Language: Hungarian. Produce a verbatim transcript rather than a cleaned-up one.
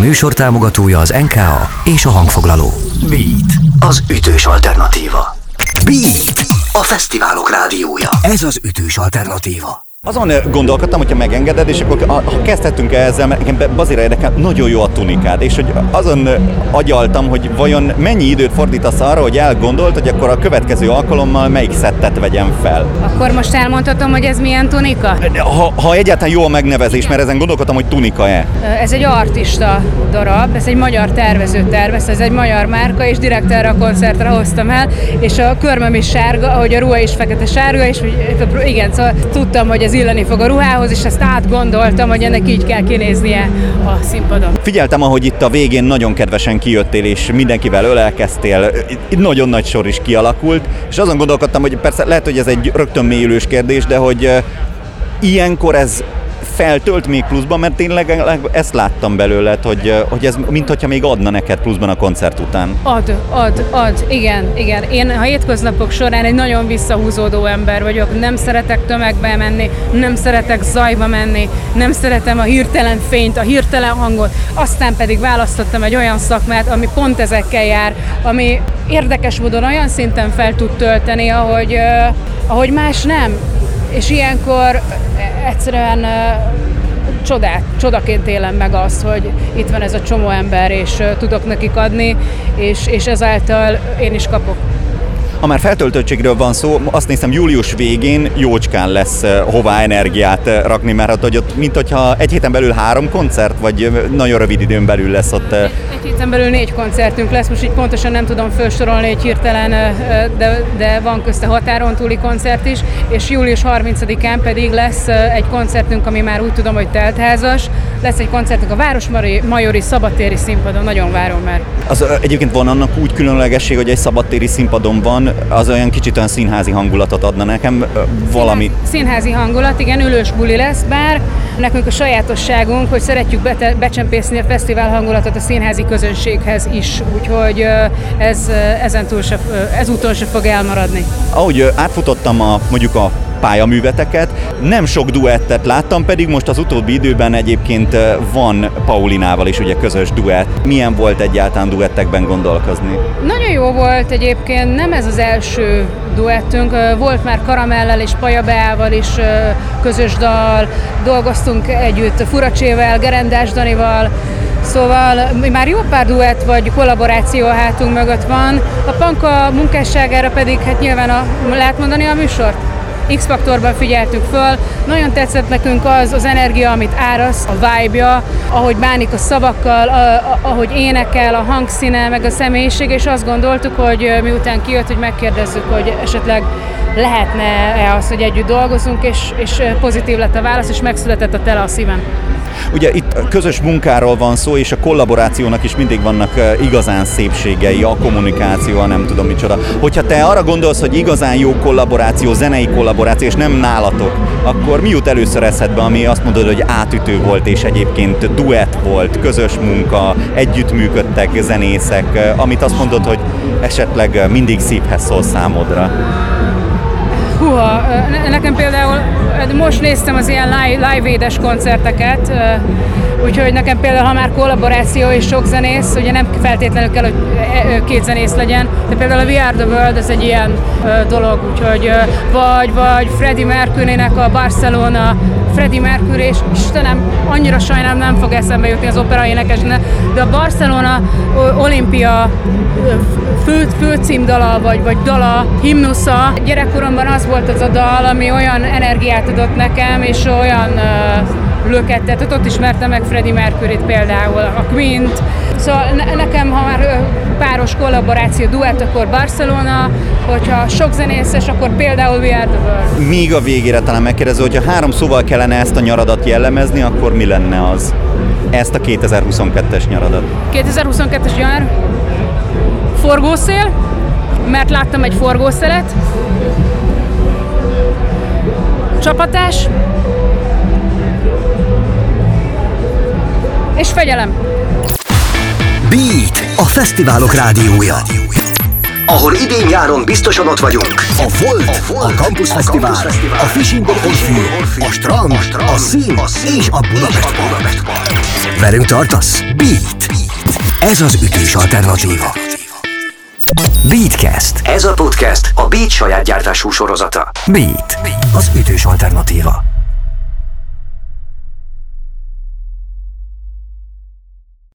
műsor támogatója az en ká á és a hangfoglaló. Beat, az ütős alternatíva. Beat, a fesztiválok rádiója. Ez az ütős alternatíva. Azon gondolkodtam, hogyha megengeded, és akkor ha kezdhetünk ezzel, mert engem bazira érdekel, nagyon jó a tunikád, és hogy azon agyaltam, hogy vajon mennyi időt fordítasz arra, hogy elgondolt, hogy akkor a következő alkalommal melyik szettet vegyem fel. Akkor most elmondhatom, hogy ez milyen tunika? Ha, ha egyáltalán jó a megnevezés, mert ezen gondolkodtam, hogy tunika-e. Ez egy artista darab, ez egy magyar tervező tervez, ez egy magyar márka, és direkt erre a koncertre hoztam el, és a körmöm is sárga, ahogy a ruha is fekete sárga, és igen, szóval tudtam, hogy ez illeni fog a ruhához, és ezt átgondoltam, hogy ennek így kell kinéznie a színpadon. Figyeltem, ahogy itt a végén nagyon kedvesen kijöttél, és mindenkivel ölelkeztél, itt nagyon nagy sor is kialakult, és azon gondolkodtam, hogy persze lehet, hogy ez egy rögtön mélyülős kérdés, de hogy ilyenkor ez feltölt még pluszban, mert tényleg ezt láttam belőled, hogy, hogy ez mintha még adna neked pluszban a koncert után. Ad, ad, ad, igen, igen. Én a hétköznapok során egy nagyon visszahúzódó ember vagyok, nem szeretek tömegbe menni, nem szeretek zajba menni, nem szeretem a hirtelen fényt, a hirtelen hangot, aztán pedig választottam egy olyan szakmát, ami pont ezekkel jár, ami érdekes módon olyan szinten fel tud tölteni, ahogy, ahogy más nem. És ilyenkor egyszerűen uh, csodát, csodaként élem meg azt, hogy itt van ez a csomó ember, és uh, tudok nekik adni, és, és ezáltal én is kapok. Ha már feltöltöttségről van szó, azt néztem, július végén jócskán lesz hová energiát rakni, mert hát, hogy ott, mint hogyha egy héten belül három koncert, vagy nagyon rövid időn belül lesz ott. Egy, egy héten belül négy koncertünk lesz, most így pontosan nem tudom felsorolni egy hirtelen, de, de van közte határon túli koncert is, és július harmincadikán pedig lesz egy koncertünk, ami már úgy tudom, hogy teltházas, lesz egy koncertünk a Városmajori szabadtéri színpadon, nagyon várom már. Az egyébként van annak úgy különlegesség, hogy egy szabadtéri színpadon van, az olyan kicsit olyan színházi hangulatot adna nekem, valami... Színházi hangulat, igen, ülős buli lesz, bár nekünk a sajátosságunk, hogy szeretjük bete- becsempészni a fesztivál hangulatot a színházi közönséghez is, úgyhogy ez, ezentúl se, ezúton se fog elmaradni. Ahogy átfutottam a, mondjuk a pályaműveteket, nem sok duettet láttam, pedig most az utóbbi időben egyébként van Paulinával is ugye közös duett. Milyen volt egyáltalán duettekben gondolkozni? Nagyon jó volt egyébként, nem ez az első duettünk, volt már Karamellel és Pajabeával is közös dal, dolgoztunk együtt Furacsével, Gerendás Danival, szóval mi már jó pár duett vagy kollaboráció a hátunk mögött van. A Panka munkásságára pedig hát nyilván a, lehet mondani a műsort? X-faktorban figyeltük föl, nagyon tetszett nekünk az az energia, amit áraszt, a vibe-ja, ahogy bánik a szavakkal, a, a, ahogy énekel, a hangszíne, meg a személyiség, és azt gondoltuk, hogy miután kijött, hogy megkérdezzük, hogy esetleg lehetne-e az, hogy együtt dolgozunk, és, és pozitív lett a válasz, és megszületett a Tele a szívem. Ugye itt közös munkáról van szó, és a kollaborációnak is mindig vannak igazán szépségei, a kommunikáció, nem tudom micsoda. Hogyha te arra gondolsz, hogy igazán jó kollaboráció, zenei kollaboráció, és nem nálatok, akkor mi jut először eszedbe, ami azt mondod, hogy átütő volt, és egyébként duett volt, közös munka, együttműködtek zenészek, amit azt mondod, hogy esetleg mindig szívhez szól számodra? Húha, nekem például most néztem az ilyen live-édes koncerteket, úgyhogy nekem például, ha már kollaboráció és sok zenész, ugye nem feltétlenül kell, hogy két zenész legyen, de például a Viarda World az egy ilyen dolog, úgyhogy vagy, vagy Freddie Mercurynek a Barcelona, Freddie Mercury, és Istenem, annyira sajnálom, nem fog eszembe jutni az opera énekesnek, de a Barcelona olimpia fő, főcímdala, vagy, vagy dala, himnusza. Gyerekkoromban az volt az a dal, ami olyan energiát adott nekem, és olyan uh, löketet, ott, ott ismertem meg Freddie Mercuryt például, a Queen-t. Szóval ne, nekem, ha már páros kollaboráció, duett, akkor Barcelona, hogyha sok zenészes, akkor például We Are The World. Még a végére talán megkérdező, hogyha három szóval kellene ezt a nyaradat jellemezni, akkor mi lenne az? Ezt a kétezer-huszonkettes nyaradat. kétezer-huszonkettes nyár? Forgószél, mert láttam egy forgószelet. Csapatás. És fegyelem. Beat, a fesztiválok rádiója. ahol idén-nyáron biztosan ott vagyunk. A Volt, a, Volt, a Campus Fesztivál, a Fishing on Orfű, a Strand, a SZIN és a Budapest Park. Velünk tartasz? Beat. Ez az ütés alternatíva. Beatcast. Ez a podcast a Beat saját gyártású sorozata. Beat. Az ütős alternatíva.